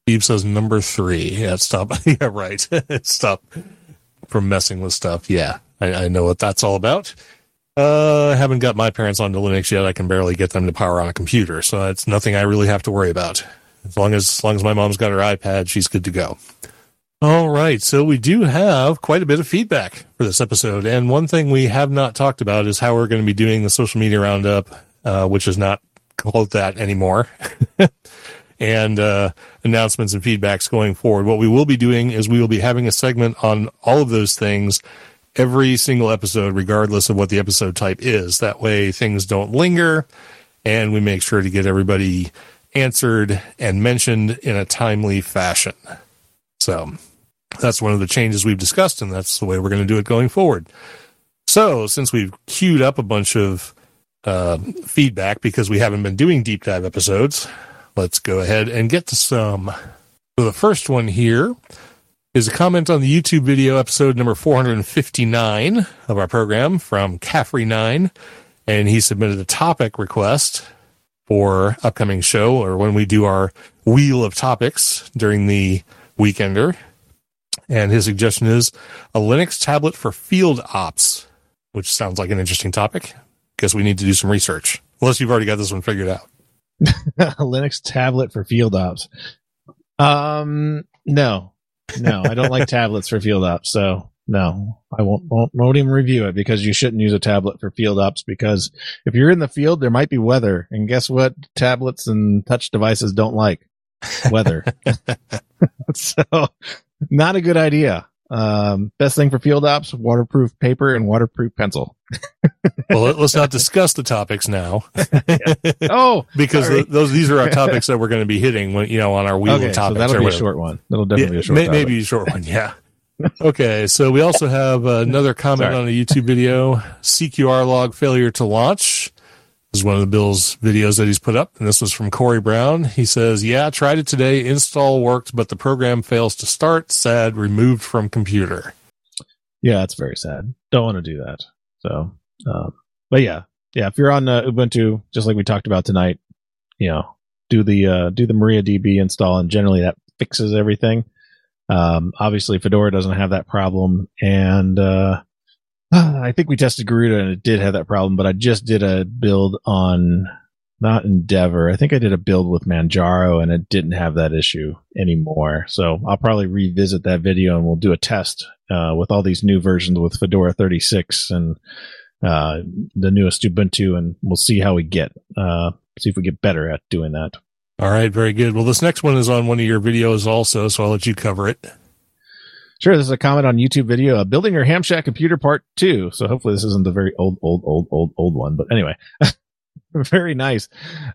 Steve says number three. Yeah, stop. Yeah, right. Stop from messing with stuff. Yeah, I know what that's all about. I haven't got my parents onto Linux yet. I can barely get them to power on a computer. So that's nothing I really have to worry about. As long as my mom's got her iPad, she's good to go. All right, so we do have quite a bit of feedback for this episode, and one thing we have not talked about is how we're going to be doing the social media roundup, which is not called that anymore, and announcements and feedbacks going forward. What we will be doing is we will be having a segment on all of those things every single episode, regardless of what the episode type is. That way things don't linger, and we make sure to get everybody answered and mentioned in a timely fashion. So that's one of the changes we've discussed, and that's the way we're going to do it going forward. So since we've queued up a bunch of feedback because we haven't been doing deep dive episodes, let's go ahead and get to some. So the first one here is a comment on the YouTube video episode number 459 of our program from Caffrey9, and he submitted a topic request for upcoming show or when we do our wheel of topics during the Weekender, and his suggestion is a Linux tablet for field ops, which sounds like an interesting topic. Guess we need to do some research, unless you've already got this one figured out. A Linux tablet for field ops. No, I don't like tablets for field ops, so no, I won't even review it, because you shouldn't use a tablet for field ops, because if you're in the field, there might be weather, and guess what? Tablets and touch devices don't like weather. So not a good idea. Best thing for field ops, waterproof paper and waterproof pencil. Well, let's not discuss the topics now. Yeah. Oh, because these are our topics that we're going to be hitting when, you know, on our wheel of topics. So that'll be a short one. That'll definitely be a short one. Maybe a short one. Yeah. Okay. So we also have another comment on a YouTube video, CQRLog failure to launch. This is one of the Bill's videos that he's put up, and this was from Corey Brown. He says, yeah, tried it today. Install worked, but the program fails to start. Sad. Removed from computer. Yeah, that's very sad. Don't want to do that. So, but yeah. If you're on Ubuntu, just like we talked about tonight, you know, do the MariaDB install, and generally that fixes everything. Obviously Fedora doesn't have that problem, and I think we tested Garuda and it did have that problem, but I just did a build on, not Endeavor. I think I did a build with Manjaro and it didn't have that issue anymore. So I'll probably revisit that video and we'll do a test with all these new versions with Fedora 36 and the newest Ubuntu, and we'll see how we get, see if we get better at doing that. All right, very good. Well, this next one is on one of your videos also, so I'll let you cover it. Sure, this is a comment on YouTube video, Building Your Ham Shack Computer Part 2. So hopefully this isn't the very old one. But anyway, very nice.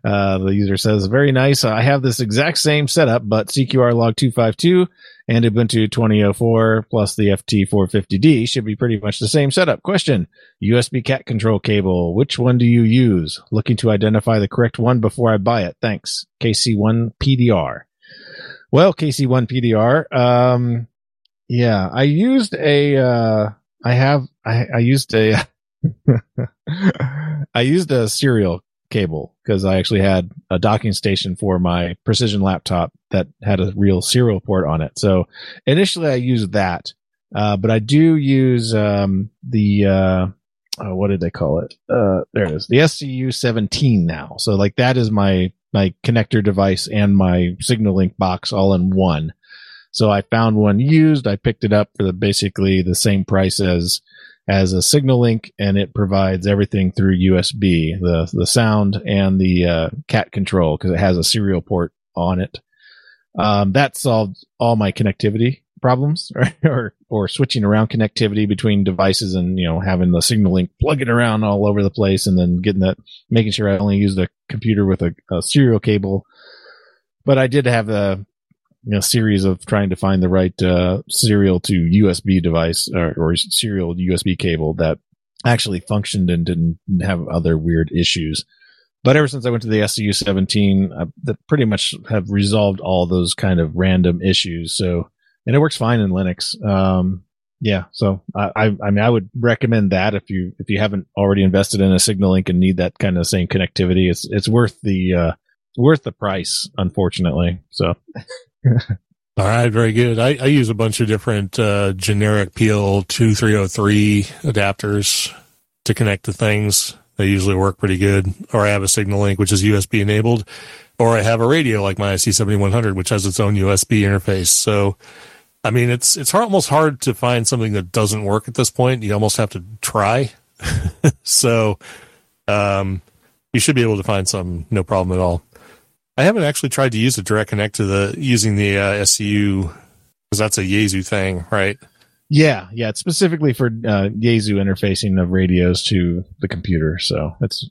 The user says, very nice. I have this exact same setup, but CQRLog 252 and Ubuntu 2004 plus the FT450D should be pretty much the same setup. Question, USB cat control cable, which one do you use? Looking to identify the correct one before I buy it. Thanks. KC1PDR. Well, KC1PDR, yeah, I used a, I used a serial cable because I actually had a docking station for my Precision laptop that had a real serial port on it. So initially I used that, but I do use, what did they call it? There it is. The SCU-17 now. So like that is my connector device and my SignalLink box all in one. So I found one used. I picked it up for basically the same price as a SignalLink, and it provides everything through USB, the sound and the cat control, because it has a serial port on it. That solved all my connectivity problems, or switching around connectivity between devices, and you know, having the SignalLink plugging around all over the place, and then getting that, making sure I only used a computer with a serial cable. But I did have series of trying to find the right serial to USB device or serial USB cable that actually functioned and didn't have other weird issues. But ever since I went to the SCU-17, I pretty much have resolved all those kind of random issues. So, and it works fine in Linux. Yeah, so I mean, I would recommend that if you haven't already invested in a Signalink and need that kind of same connectivity, it's worth the price, unfortunately. So, all right, very good. I use a bunch of different generic PL2303 adapters to connect to things. They usually work pretty good. Or I have a Signalink, which is USB enabled, or I have a radio like my IC7100, which has its own USB interface. So, I mean, it's almost hard to find something that doesn't work at this point. You almost have to try. So, you should be able to find some, no problem at all. I haven't actually tried to use a direct connect to using the SCU, because that's a Yaesu thing, right? Yeah. It's specifically for Yaesu interfacing of radios to the computer. So it's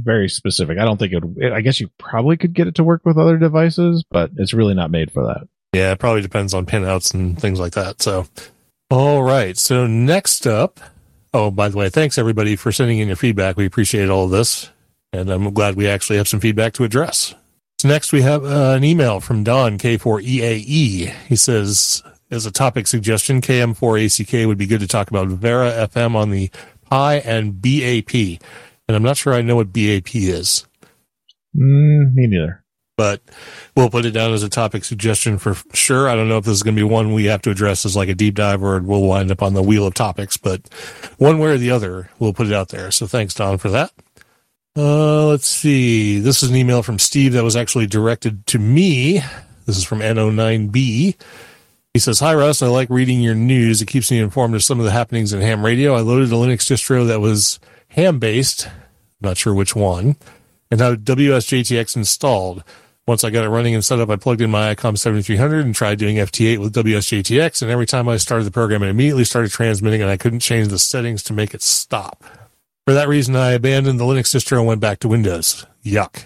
very specific. I don't think I guess you probably could get it to work with other devices, but it's really not made for that. Yeah, it probably depends on pinouts and things like that. So, all right. So next up, oh, by the way, thanks everybody for sending in your feedback. We appreciate all of this, and I'm glad we actually have some feedback to address. So next we have an email from Don K4EAE. He says, as a topic suggestion, KM4ACK would be good to talk about Vera FM on the Pi and BAP. And I'm not sure I know what BAP is. Me neither. But we'll put it down as a topic suggestion for sure. I don't know if this is going to be one we have to address as like a deep dive, or we'll wind up on the wheel of topics. But one way or the other, we'll put it out there. So thanks, Don, for that. Let's see. This is an email from Steve that was actually directed to me. This is from N09B. He says, hi, Russ. I like reading your news. It keeps me informed of some of the happenings in ham radio. I loaded a Linux distro that was ham-based, not sure which one, and had WSJTX installed. Once I got it running and set up, I plugged in my ICOM 7300 and tried doing FT8 with WSJTX, and every time I started the program, it immediately started transmitting, and I couldn't change the settings to make it stop. For that reason, I abandoned the Linux distro and went back to Windows. Yuck.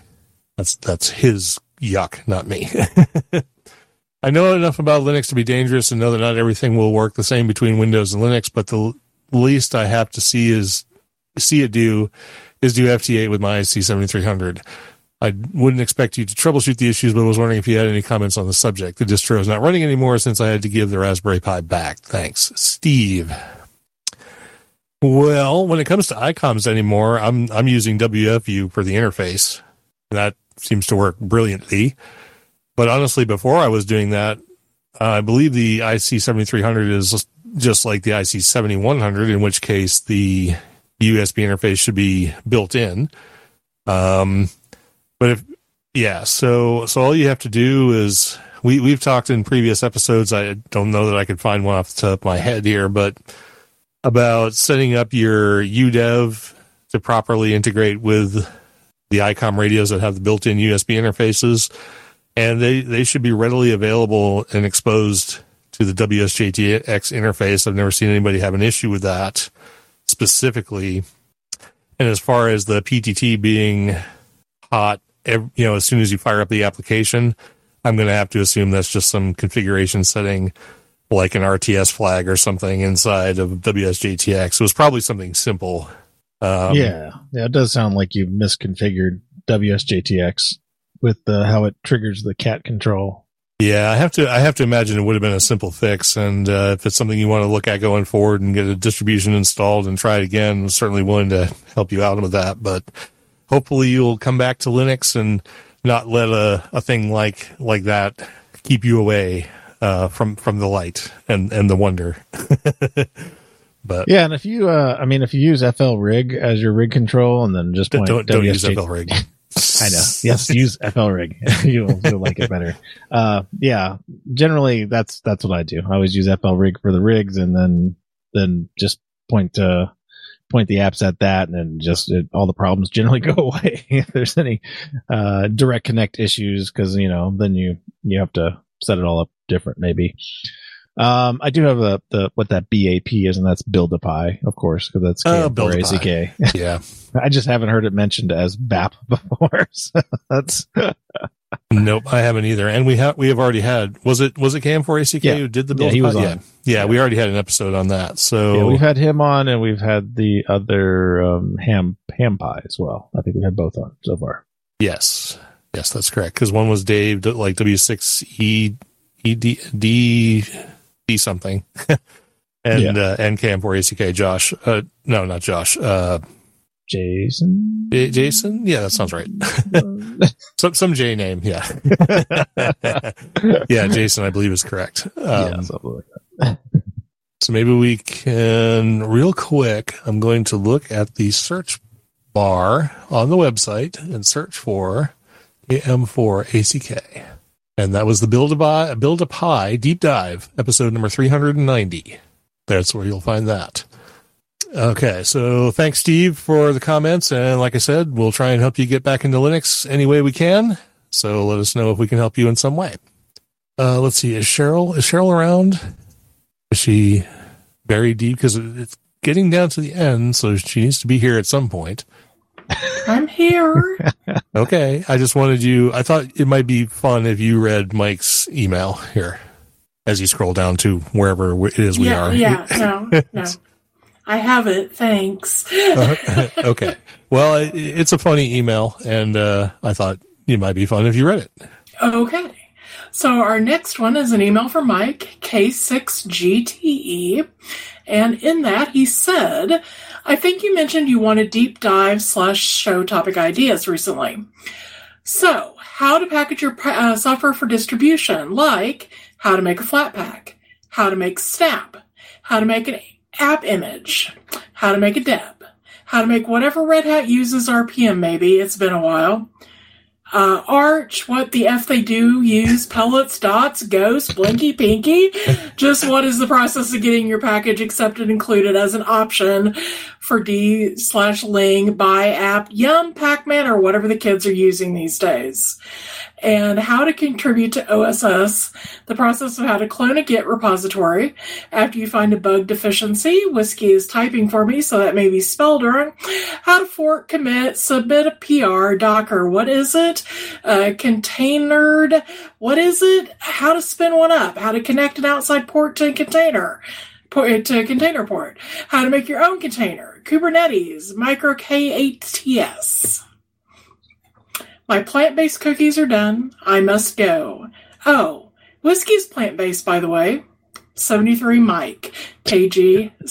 That's his yuck, not me. I know enough about Linux to be dangerous and know that not everything will work the same between Windows and Linux, but the least I have to see it do FT8 with my IC7300. I wouldn't expect you to troubleshoot the issues, but I was wondering if you had any comments on the subject. The distro is not running anymore since I had to give the Raspberry Pi back. Thanks, Steve. Well, when it comes to ICOMs anymore, I'm using WFView for the interface. That seems to work brilliantly. But honestly, before I was doing that, I believe the IC7300 is just like the IC7100, in which case the USB interface should be built in. So all you have to do is, we've talked in previous episodes, I don't know that I could find one off the top of my head here, but about setting up your UDEV to properly integrate with the ICOM radios that have the built-in USB interfaces. And they should be readily available and exposed to the WSJTX interface. I've never seen anybody have an issue with that specifically. And as far as the PTT being hot, as soon as you fire up the application, I'm going to have to assume that's just some configuration setting, like an RTS flag or something inside of WSJTX. It was probably something simple. Yeah, it does sound like you've misconfigured WSJTX with how it triggers the cat control. Yeah, I have to imagine it would have been a simple fix. And if it's something you want to look at going forward and get a distribution installed and try it again, I'm certainly willing to help you out with that. But hopefully you'll come back to Linux and not let a thing like that keep you away from the light and the wonder. But yeah, and if you use FLRig as your rig control, and then just don't use FLRig. I know. Yes, use FLRig. You'll like it better. Yeah, generally that's what I do. I always use FLRig for the rigs, and then just point the apps at that, and then all the problems generally go away if there's any direct connect issues, because then you have to set it all up different maybe. I do have the what that BAP is, and that's Build-A-Pi, of course, because that's Build-A-Pi. Yeah. I just haven't heard it mentioned as BAP before. So that's nope, I haven't either. And we have already had was it KM4ACK who did the Build-A-Pi? Yeah, he was on. Yeah, we already had an episode on that. So yeah, we've had him on, and we've had the other ham pie as well. I think we had both on so far. Yes, that's correct. Because one was Dave, like W6ED something, and KM4ACK Josh. No, not Josh. Jason. Jason. Yeah, that sounds right. some J name. Yeah. Yeah, Jason, I believe, is correct. Yeah, something like that. So maybe we can real quick. I'm going to look at the search bar on the website and search for KM4ACK. And that was the Build-A-Pi Deep Dive, episode number 390. That's where you'll find that. Okay, so thanks, Steve, for the comments. And like I said, we'll try and help you get back into Linux any way we can. So let us know if we can help you in some way. Let's see, is Cheryl around? Is she very deep? Because it's getting down to the end, so she needs to be here at some point. I'm here. Okay. I just wanted you. I thought it might be fun if you read Mike's email here as you scroll down to wherever it is we are. Yeah. No. I have it. Thanks. Okay. Well, it's a funny email, and I thought it might be fun if you read it. Okay. So our next one is an email from Mike, K6GTE. And in that, he said, I think you mentioned you wanted deep dive / show topic ideas recently. So how to package your software for distribution, like how to make a Flatpak, how to make Snap, how to make an app image, how to make a deb, how to make whatever Red Hat uses RPM maybe. It's been a while. Arch, what the F they do use, pellets, dots, ghost, blinky, pinky. Just what is the process of getting your package accepted, included as an option for D/Ling, by app, yum, Pac-Man, or whatever the kids are using these days. And how to contribute to OSS, the process of how to clone a Git repository after you find a bug deficiency. Whiskey is typing for me, so that may be spelled wrong. How to fork, commit, submit a PR, Docker, what is it? Containered, what is it? How to spin one up, how to connect an outside port to a container. Port to container, how to make your own container, Kubernetes, micro KATS. My plant-based cookies are done. I must go. Oh, whiskey's plant-based, by the way. 73 Mike, K6GTE.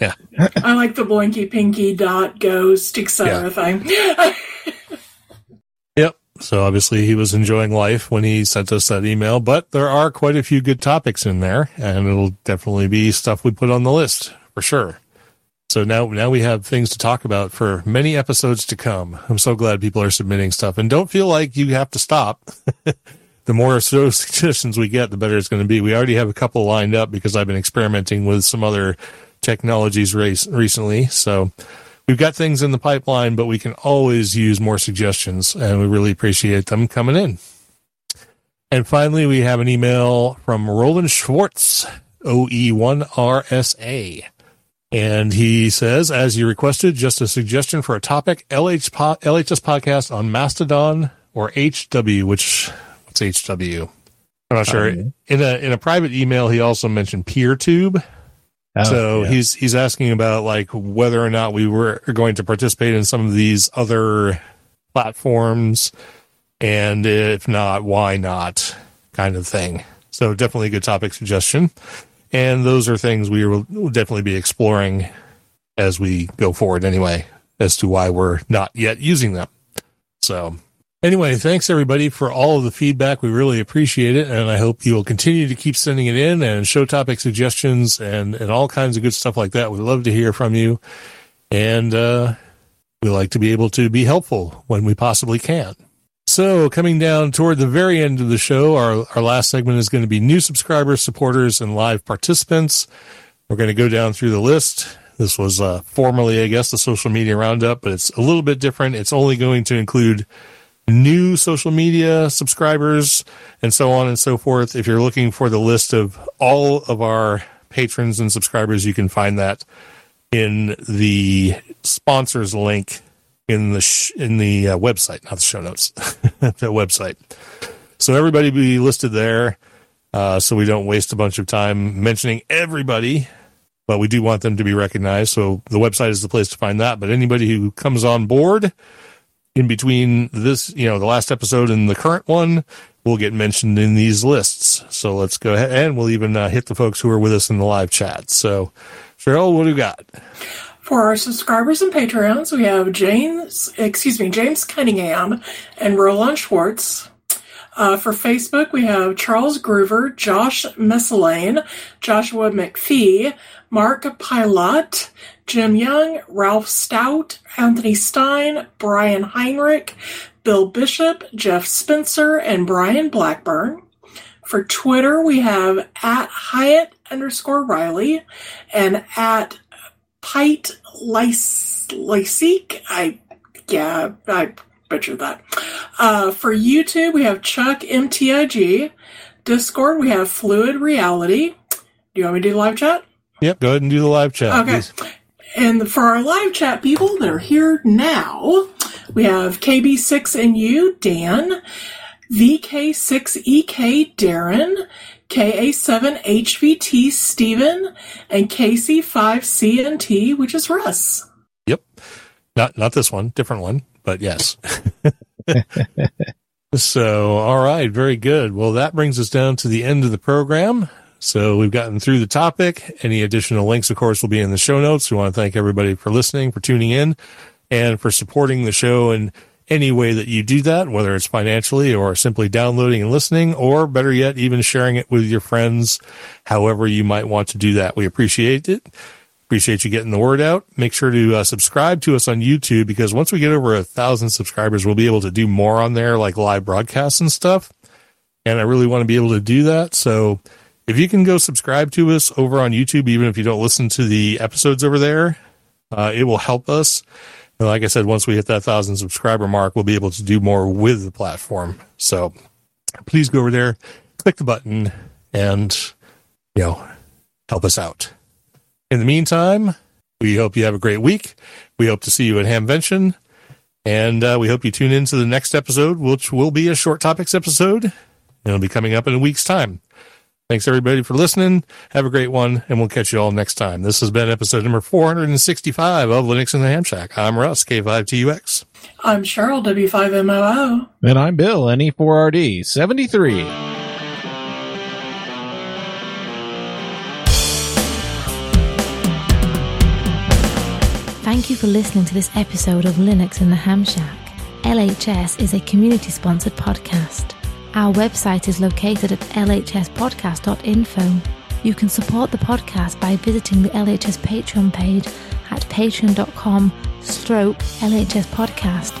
Yeah. I like the blinky, pinky, dot, ghost, etc. thing. Yep. So obviously he was enjoying life when he sent us that email, but there are quite a few good topics in there, and it'll definitely be stuff we put on the list for sure. So now we have things to talk about for many episodes to come. I'm so glad people are submitting stuff, and don't feel like you have to stop. The more suggestions we get, the better it's going to be. We already have a couple lined up because I've been experimenting with some other technologies recently. So we've got things in the pipeline, but we can always use more suggestions, and we really appreciate them coming in. And finally, we have an email from Roland Schwartz, OE1RSA. And he says, as you requested, just a suggestion for a topic, LHS podcast on Mastodon or HW, what's HW? I'm not sure. In a private email, he also mentioned PeerTube. He's asking about like whether or not we were going to participate in some of these other platforms, and if not, why not, kind of thing. So definitely a good topic suggestion. And those are things we will definitely be exploring as we go forward anyway, as to why we're not yet using them. So anyway, thanks everybody for all of the feedback. We really appreciate it. And I hope you will continue to keep sending it in, and show topic suggestions and all kinds of good stuff like that. We'd love to hear from you. And we like to be able to be helpful when we possibly can. So coming down toward the very end of the show, our last segment is going to be new subscribers, supporters, and live participants. We're going to go down through the list. This was formerly, I guess, the social media roundup, but it's a little bit different. It's only going to include new social media subscribers, and so on and so forth. If you're looking for the list of all of our patrons and subscribers, you can find that in the sponsors link in the website, not the show notes, the website. So everybody be listed there, so we don't waste a bunch of time mentioning everybody, but we do want them to be recognized. So the website is the place to find that. But anybody who comes on board in between this, the last episode and the current one, will get mentioned in these lists. So let's go ahead, and we'll even hit the folks who are with us in the live chat. So, Cheryl, what do you got? For our subscribers and Patreons, we have James Cunningham and Roland Schwartz. For Facebook, we have Charles Groover, Josh Messelane, Joshua McPhee, Mark Pilot, Jim Young, Ralph Stout, Anthony Stein, Brian Heinrich, Bill Bishop, Jeff Spencer, and Brian Blackburn. For Twitter, we have @Hyatt_Riley and @Pite Lyseek. I butchered that. For YouTube, we have Chuck MTIG. Discord, we have Fluid Reality. Do you want me to do live chat? Yep, go ahead and do the live chat. Okay. Please. And for our live chat people that are here now, we have KB6NU, Dan, VK6EK, Darren, KA7HVT, Steven, and KC5CNT, which is Russ. Yep. Not this one, different one, but yes. So, all right, very good. Well, that brings us down to the end of the program. So we've gotten through the topic. Any additional links, of course, will be in the show notes. We want to thank everybody for listening, for tuning in, and for supporting the show in any way that you do that, whether it's financially or simply downloading and listening, or better yet, even sharing it with your friends, however you might want to do that. We appreciate it. Appreciate you getting the word out. Make sure to subscribe to us on YouTube, because once we get over 1,000 subscribers, we'll be able to do more on there, like live broadcasts and stuff. And I really want to be able to do that. So if you can go subscribe to us over on YouTube, even if you don't listen to the episodes over there, it will help us. And like I said, once we hit that 1,000 subscriber mark, we'll be able to do more with the platform. So please go over there, click the button, and, help us out. In the meantime, we hope you have a great week. We hope to see you at Hamvention. And we hope you tune in to the next episode, which will be a short topics episode. And it'll be coming up in a week's time. Thanks, everybody, for listening. Have a great one, and we'll catch you all next time. This has been episode number 465 of Linux in the Ham Shack. I'm Russ, K5TUX. I'm Cheryl, W5MOO. And I'm Bill, NE4RD73. Thank you for listening to this episode of Linux in the Ham Shack. LHS is a community-sponsored podcast. Our website is located at lhspodcast.info. You can support the podcast by visiting the LHS Patreon page at patreon.com/LHS podcast,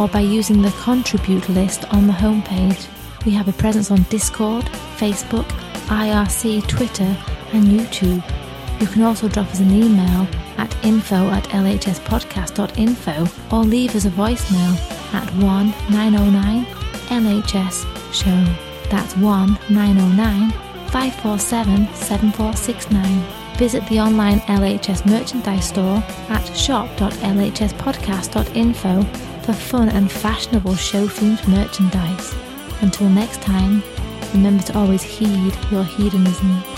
or by using the contribute list on the homepage. We have a presence on Discord, Facebook, IRC, Twitter, and YouTube. You can also drop us an email at info@lhspodcast.info, or leave us a voicemail at 1-909-LHS-SHOW. That's 1-909-547-7469. Visit the online LHS merchandise store at shop.lhspodcast.info for fun and fashionable show-themed merchandise. Until next time, remember to always heed your hedonism.